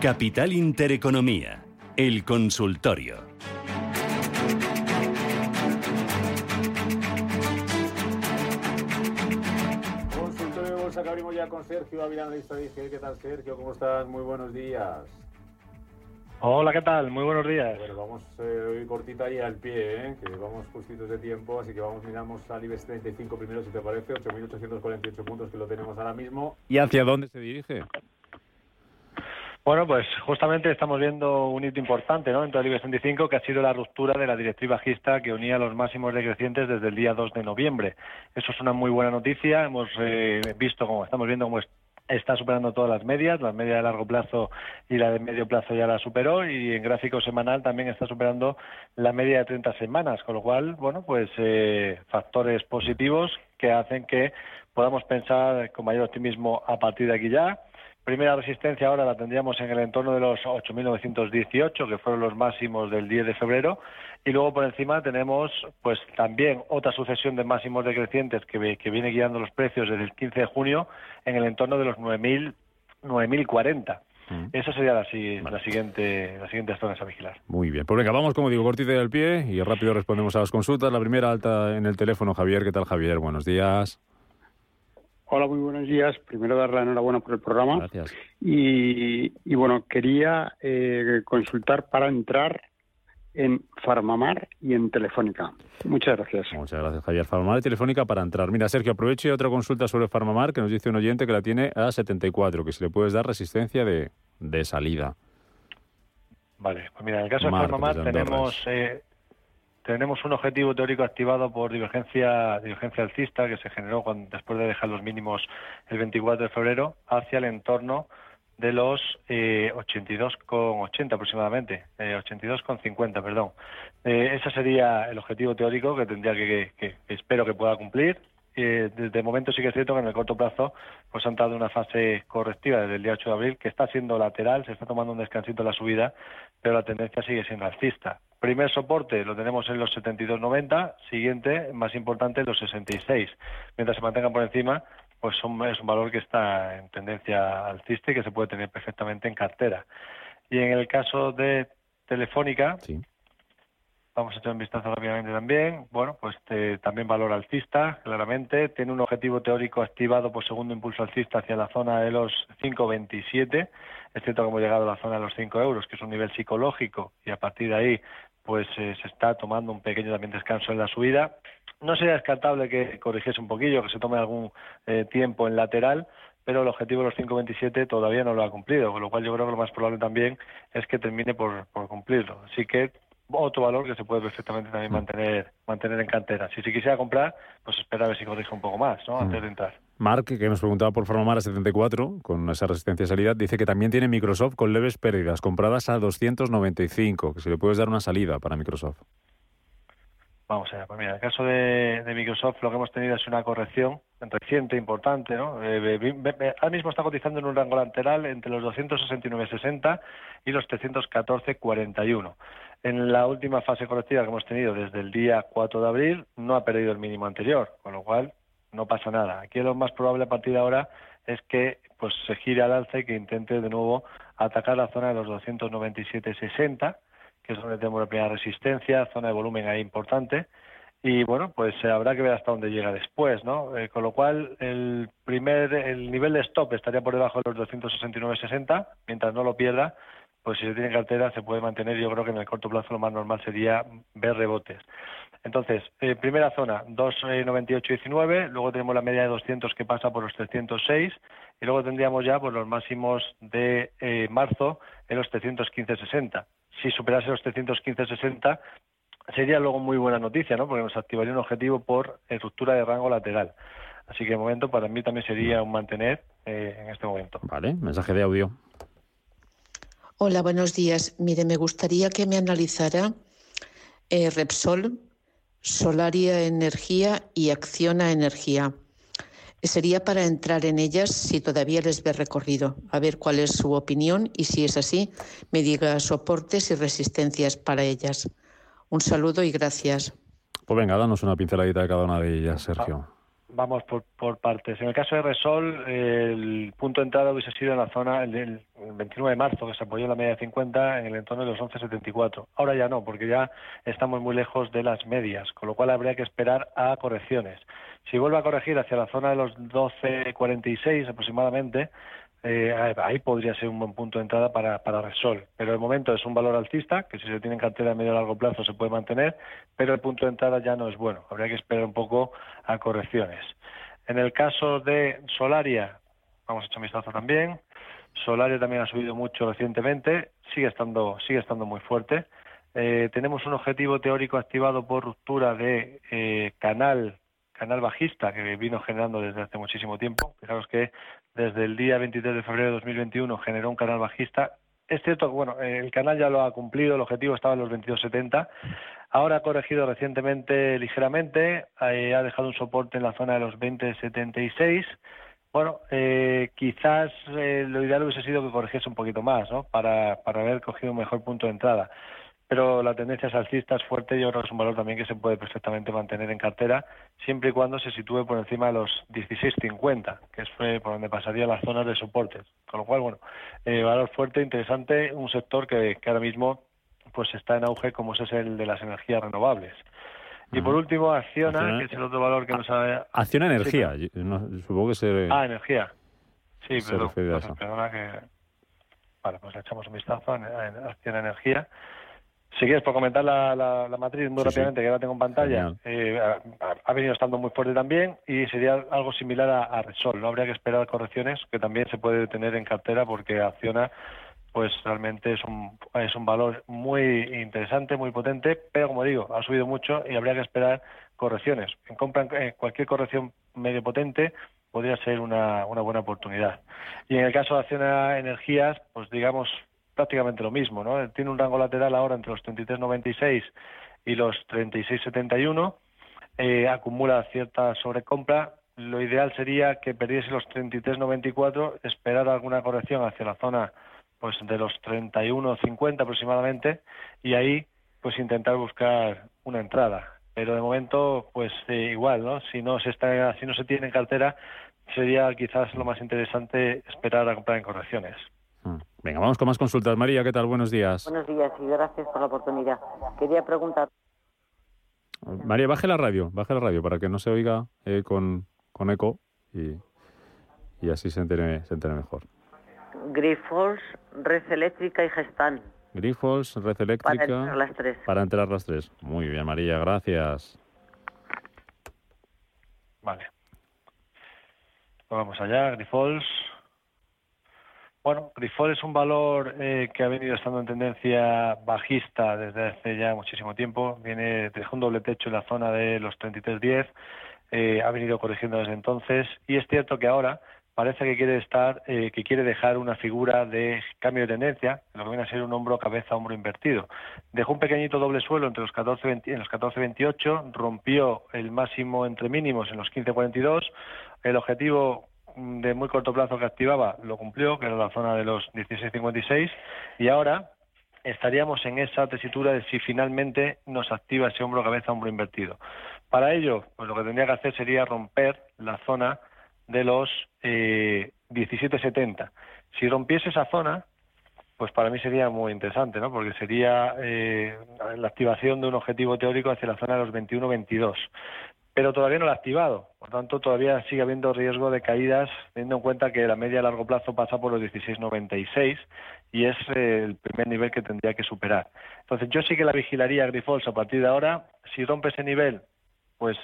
Capital Intereconomía, el consultorio. Consultorio de Bolsa que abrimos ya con Sergio Avila, analista de IG. ¿Qué tal, Sergio? ¿Cómo estás? Muy buenos días. Hola, ¿qué tal? Muy buenos días. Bueno, vamos hoy cortita y al pie, que vamos justitos de tiempo, así que vamos, miramos al IBEX 35 primero, si te parece, 8.848 puntos que lo tenemos ahora mismo. ¿Y hacia dónde se dirige? Bueno, pues justamente estamos viendo un hito importante, ¿no?, dentro del IBEX 35, que ha sido la ruptura de la directriz bajista que unía los máximos decrecientes desde el día 2 de noviembre. Eso es una muy buena noticia. Hemos visto, como estamos viendo, cómo está superando todas las medias, la media de largo plazo y la de medio plazo ya la superó, y en gráfico semanal también está superando la media de 30 semanas, con lo cual, bueno, pues factores positivos que hacen que podamos pensar con mayor optimismo a partir de aquí ya. Primera resistencia ahora la tendríamos en el entorno de los 8.918, que fueron los máximos del 10 de febrero, y luego por encima tenemos pues también otra sucesión de máximos decrecientes que viene guiando los precios desde el 15 de junio en el entorno de los 9.040. Esa sería la siguiente zona a vigilar. Muy bien, pues venga, vamos, como digo, cortita del pie y rápido respondemos a las consultas. La primera alta en el teléfono, Javier. ¿Qué tal, Javier? Buenos días. Hola, muy buenos días. Primero, dar la enhorabuena por el programa. Gracias. Y bueno, quería consultar para entrar en Farmamar y en Telefónica. Muchas gracias. Muchas gracias, Javier. Farmamar y Telefónica para entrar. Mira, Sergio, aprovecho y otra consulta sobre Farmamar, que nos dice un oyente que la tiene a 74, que si le puedes dar resistencia de salida. Vale, pues mira, en el caso de Farmamar tenemos un objetivo teórico activado por divergencia alcista que se generó después de dejar los mínimos el 24 de febrero hacia el entorno de los 82,80 aproximadamente, 82,50, perdón. Ese sería el objetivo teórico que tendría que espero que pueda cumplir. Desde el momento sí que es cierto que en el corto plazo pues han entrado en una fase correctiva desde el día 8 de abril que está siendo lateral, se está tomando un descansito en la subida, pero la tendencia sigue siendo alcista. Primer soporte lo tenemos en los 72,90, siguiente, más importante, los 66. Mientras se mantengan por encima, pues es un valor que está en tendencia alcista y que se puede tener perfectamente en cartera. Y en el caso de Telefónica... Sí. Vamos a echar un vistazo rápidamente también. Bueno, pues también valor alcista, claramente. Tiene un objetivo teórico activado por segundo impulso alcista hacia la zona de los 5,27. Es cierto que hemos llegado a la zona de los 5 euros, que es un nivel psicológico, y a partir de ahí pues se está tomando un pequeño también descanso en la subida. No sería descartable que corrigiese un poquillo, que se tome algún tiempo en lateral, pero el objetivo de los 5,27 todavía no lo ha cumplido, con lo cual yo creo que lo más probable también es que termine por cumplirlo. Así que otro valor que se puede perfectamente también mantener en cartera. Si se quisiera comprar, pues espera a ver si corrige un poco más, ¿no?, antes de entrar. Mark, que nos preguntaba por Farmamar a 74, con esa resistencia de salida, dice que también tiene Microsoft con leves pérdidas, compradas a 295, que si le puedes dar una salida para Microsoft. Vamos allá. Pues mira, en el caso de Microsoft lo que hemos tenido es una corrección reciente, importante, ¿no? Ahora mismo está cotizando en un rango lateral entre los 269,60 y los 314,41. En la última fase correctiva que hemos tenido desde el día 4 de abril no ha perdido el mínimo anterior, con lo cual no pasa nada. Aquí lo más probable a partir de ahora es que pues se gire al alza y que intente de nuevo atacar la zona de los 297,60, que es donde tenemos la primera resistencia, zona de volumen ahí importante. Y bueno, pues habrá que ver hasta dónde llega después, ¿no? Con lo cual, el nivel de stop estaría por debajo de los 269,60, mientras no lo pierda. Pues si se tiene cartera se puede mantener. Yo creo que en el corto plazo lo más normal sería ver rebotes. Entonces, primera zona, 298,19, luego tenemos la media de 200 que pasa por los 306 y luego tendríamos ya por los máximos de marzo en los 315,60. Si superase los 315,60 sería luego muy buena noticia, ¿no?, porque nos activaría un objetivo por estructura de rango lateral. Así que de momento para mí también sería un mantener en este momento. Vale, mensaje de audio. Hola, buenos días. Mire, me gustaría que me analizara Repsol, Solaria Energía y Acciona Energía. Sería para entrar en ellas si todavía les ve recorrido. A ver cuál es su opinión y si es así, me diga soportes y resistencias para ellas. Un saludo y gracias. Pues venga, danos una pinceladita de cada una de ellas, Sergio. Vamos por partes. En el caso de Repsol, el punto de entrada hubiese sido en la zona del 29 de marzo, que se apoyó en la media de 50, en el entorno de los 11,74. Ahora ya no, porque ya estamos muy lejos de las medias, con lo cual habría que esperar a correcciones. Si vuelve a corregir hacia la zona de los 12,46 aproximadamente, ahí podría ser un buen punto de entrada para Repsol. Pero de momento es un valor alcista, que si se tiene en cartera a medio o largo plazo se puede mantener, pero el punto de entrada ya no es bueno. Habría que esperar un poco a correcciones. En el caso de Solaria, vamos a echar un vistazo también. Solaria también ha subido mucho recientemente, sigue estando muy fuerte. Tenemos un objetivo teórico activado por ruptura de canal bajista que vino generando desde hace muchísimo tiempo. Fijaros que desde el día 23 de febrero de 2021 generó un canal bajista. Es cierto que el canal ya lo ha cumplido, el objetivo estaba en los 22,70. Ahora ha corregido recientemente ligeramente, ha dejado un soporte en la zona de los 20,76. Bueno, quizás lo ideal hubiese sido que corrigiese un poquito más, ¿no? Para haber cogido un mejor punto de entrada. Pero la tendencia es alcista, es fuerte, yo creo que es un valor también que se puede perfectamente mantener en cartera, siempre y cuando se sitúe por encima de los 16,50, que es por donde pasaría las zonas de soportes. Con lo cual, valor fuerte, interesante, un sector que ahora mismo pues está en auge, como es el de las energías renovables. Y por último, Acciona, que es el otro valor que nos ha... Acciona Energía, sí, no, supongo que se... Ah, Energía. Sí, perdona que... Vale, pues le echamos un vistazo a Acciona Energía. Si quieres, por comentar la matriz muy rápidamente, que ahora tengo en pantalla, ha venido estando muy fuerte también y sería algo similar a Repsol. No habría que esperar correcciones, que también se puede tener en cartera porque Acciona pues realmente es un valor muy interesante, muy potente, pero como digo, ha subido mucho y habría que esperar correcciones. En cualquier corrección medio potente podría ser una buena oportunidad. Y en el caso de Acciona Energías, pues digamos... prácticamente lo mismo, ¿no? Tiene un rango lateral ahora entre los 33,96 y los 36,71. Acumula cierta sobrecompra. Lo ideal sería que perdiese los 33,94, esperar alguna corrección hacia la zona pues de los 31,50 aproximadamente y ahí pues intentar buscar una entrada. Pero de momento pues igual, ¿no? Si no se tiene en cartera sería quizás lo más interesante esperar a comprar en correcciones. Venga, vamos con más consultas. María, ¿qué tal? Buenos días. Buenos días y gracias por la oportunidad. Quería preguntar... María, baje la radio para que no se oiga con eco y así se entere mejor. Grifols, Red Eléctrica y Gestán. Grifols, Red Eléctrica... Para entrar las tres. Muy bien, María, gracias. Vale. Pues vamos allá, Grifols... Bueno, Grifol es un valor que ha venido estando en tendencia bajista desde hace ya muchísimo tiempo. Viene de un doble techo en la zona de los 33,10. Ha venido corrigiendo desde entonces. Y es cierto que ahora parece que quiere dejar una figura de cambio de tendencia, lo que viene a ser un hombro-cabeza-hombro invertido. Dejó un pequeñito doble suelo entre los 14,28. Rompió el máximo entre mínimos en los 15,42. El objetivo... de muy corto plazo que activaba, lo cumplió, que era la zona de los 16,56, y ahora estaríamos en esa tesitura de si finalmente nos activa ese hombro-cabeza-hombro invertido. Para ello, pues lo que tendría que hacer sería romper la zona de los 17,70. Si rompiese esa zona, pues para mí sería muy interesante, ¿no? Porque sería la activación de un objetivo teórico hacia la zona de los 21,22. Pero todavía no lo ha activado, por tanto todavía sigue habiendo riesgo de caídas, teniendo en cuenta que la media a largo plazo pasa por los 16,96 y es el primer nivel que tendría que superar. Entonces yo sí que la vigilaría a Grifols a partir de ahora. Si rompe ese nivel, pues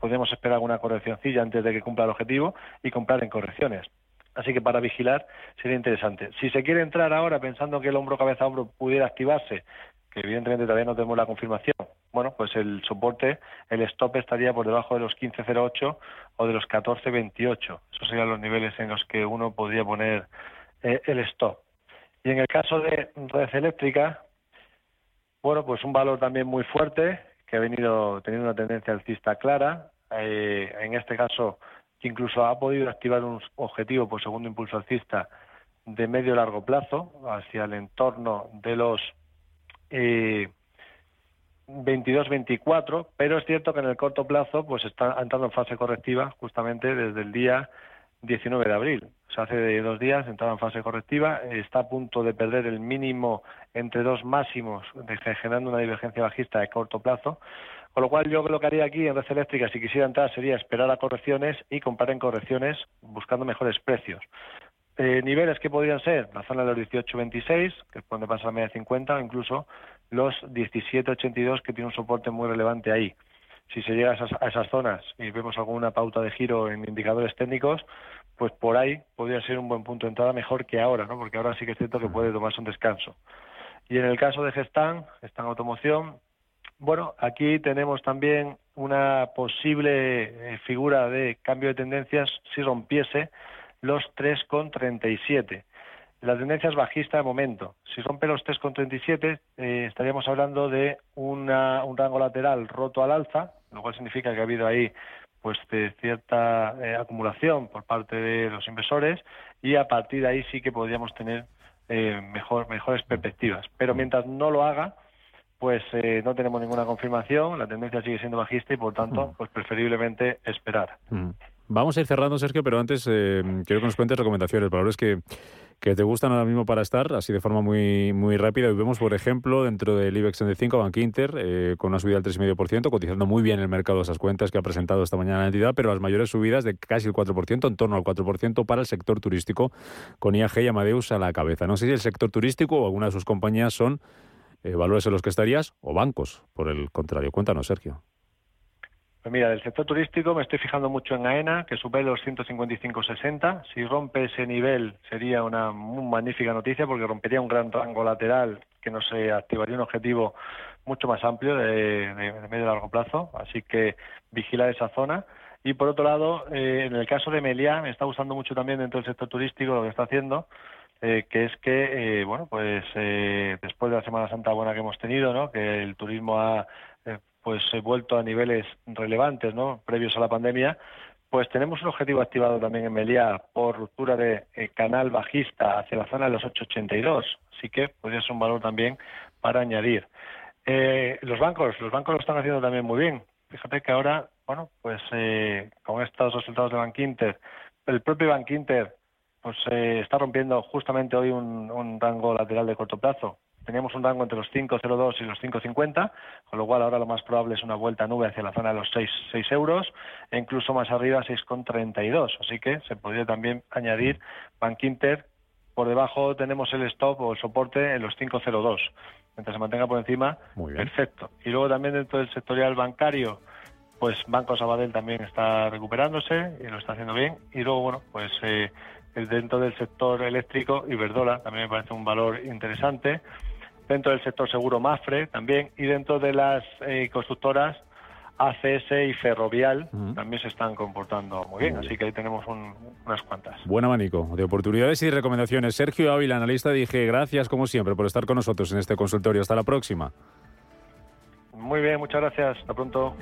podemos esperar alguna correccioncilla antes de que cumpla el objetivo y comprar en correcciones. Así que para vigilar sería interesante. Si se quiere entrar ahora pensando que el hombro-cabeza-hombro pudiera activarse, que evidentemente todavía no tenemos la confirmación, bueno, pues el soporte, el stop estaría por debajo de los 15,08 o de los 14,28. Esos serían los niveles en los que uno podría poner el stop. Y en el caso de Red Eléctrica, bueno, pues un valor también muy fuerte, que ha venido teniendo una tendencia alcista clara, en este caso que incluso ha podido activar un objetivo por segundo impulso alcista de medio largo plazo, hacia el entorno de los... 22-24, pero es cierto que en el corto plazo pues está entrando en fase correctiva justamente desde el día 19 de abril. O sea, hace 2 días entraba en fase correctiva, está a punto de perder el mínimo entre 2 máximos, generando una divergencia bajista de corto plazo. Con lo cual, yo lo que haría aquí en Red Eléctrica, si quisiera entrar, sería esperar a correcciones y comparar en correcciones buscando mejores precios. Niveles que podrían ser la zona de los 18,26, que es cuando pasa la media de 50, o incluso los 17,82, que tiene un soporte muy relevante ahí. Si se llega a esas zonas y vemos alguna pauta de giro en indicadores técnicos, pues por ahí podría ser un buen punto de entrada, mejor que ahora, ¿no? Porque ahora sí que es cierto que puede tomarse un descanso. Y en el caso de Gestán, Gestán Automoción, bueno, aquí tenemos también una posible figura de cambio de tendencias si rompiese los 3,37. La tendencia es bajista de momento. Si rompe los 3,37 estaríamos hablando de un rango lateral roto al alza, lo cual significa que ha habido ahí pues de cierta acumulación por parte de los inversores, y a partir de ahí sí que podríamos tener mejores perspectivas. Pero mientras no lo haga, pues no tenemos ninguna confirmación, la tendencia sigue siendo bajista y por tanto pues preferiblemente esperar. Vamos a ir cerrando, Sergio, pero antes quiero que nos cuentes recomendaciones, valores que te gustan ahora mismo para estar, así de forma muy muy rápida. Y vemos, por ejemplo, dentro del IBEX 35, Bankinter, con una subida del 3,5%, cotizando muy bien el mercado esas cuentas que ha presentado esta mañana la entidad, pero las mayores subidas de casi el 4%, en torno al 4% para el sector turístico, con IAG y Amadeus a la cabeza. No sé si el sector turístico o alguna de sus compañías son valores en los que estarías, o bancos, por el contrario. Cuéntanos, Sergio. Pues mira, del sector turístico me estoy fijando mucho en AENA, que supera los 155,60. Si rompe ese nivel sería una muy magnífica noticia, porque rompería un gran rango lateral que nos activaría un objetivo mucho más amplio de medio y largo plazo. Así que vigilar esa zona. Y por otro lado, en el caso de Meliá, me está gustando mucho también dentro del sector turístico lo que está haciendo, que es que, bueno, pues después de la Semana Santa buena que hemos tenido, ¿no?, que el turismo ha pues he vuelto a niveles relevantes, ¿no?, previos a la pandemia, pues tenemos un objetivo activado también en Meliá por ruptura de canal bajista hacia la zona de los 8,82. Así que podría ser un valor también para añadir. Los bancos lo están haciendo también muy bien. Fíjate que ahora, bueno, pues con estos resultados de Bankinter, el propio Bankinter pues está rompiendo justamente hoy un rango lateral de corto plazo. Teníamos un rango entre los 5,02 y los 5,50, con lo cual ahora lo más probable es una vuelta a nube hacia la zona de los 6 euros, e incluso más arriba 6,32. Así que se podría también añadir Bankinter. Por debajo tenemos el stop o el soporte en los 5,02. Mientras se mantenga por encima, perfecto. Y luego también dentro del sectorial bancario, pues Banco Sabadell también está recuperándose y lo está haciendo bien. Y luego, bueno, pues dentro del sector eléctrico, Iberdrola también me parece un valor interesante. Dentro del sector seguro, MAPFRE también, y dentro de las constructoras, ACS y Ferrovial también se están comportando muy bien, así que ahí tenemos unas cuantas. Buen abanico de oportunidades y recomendaciones. Sergio Avila, analista de IG, gracias como siempre por estar con nosotros en este consultorio. Hasta la próxima. Muy bien, muchas gracias. Hasta pronto.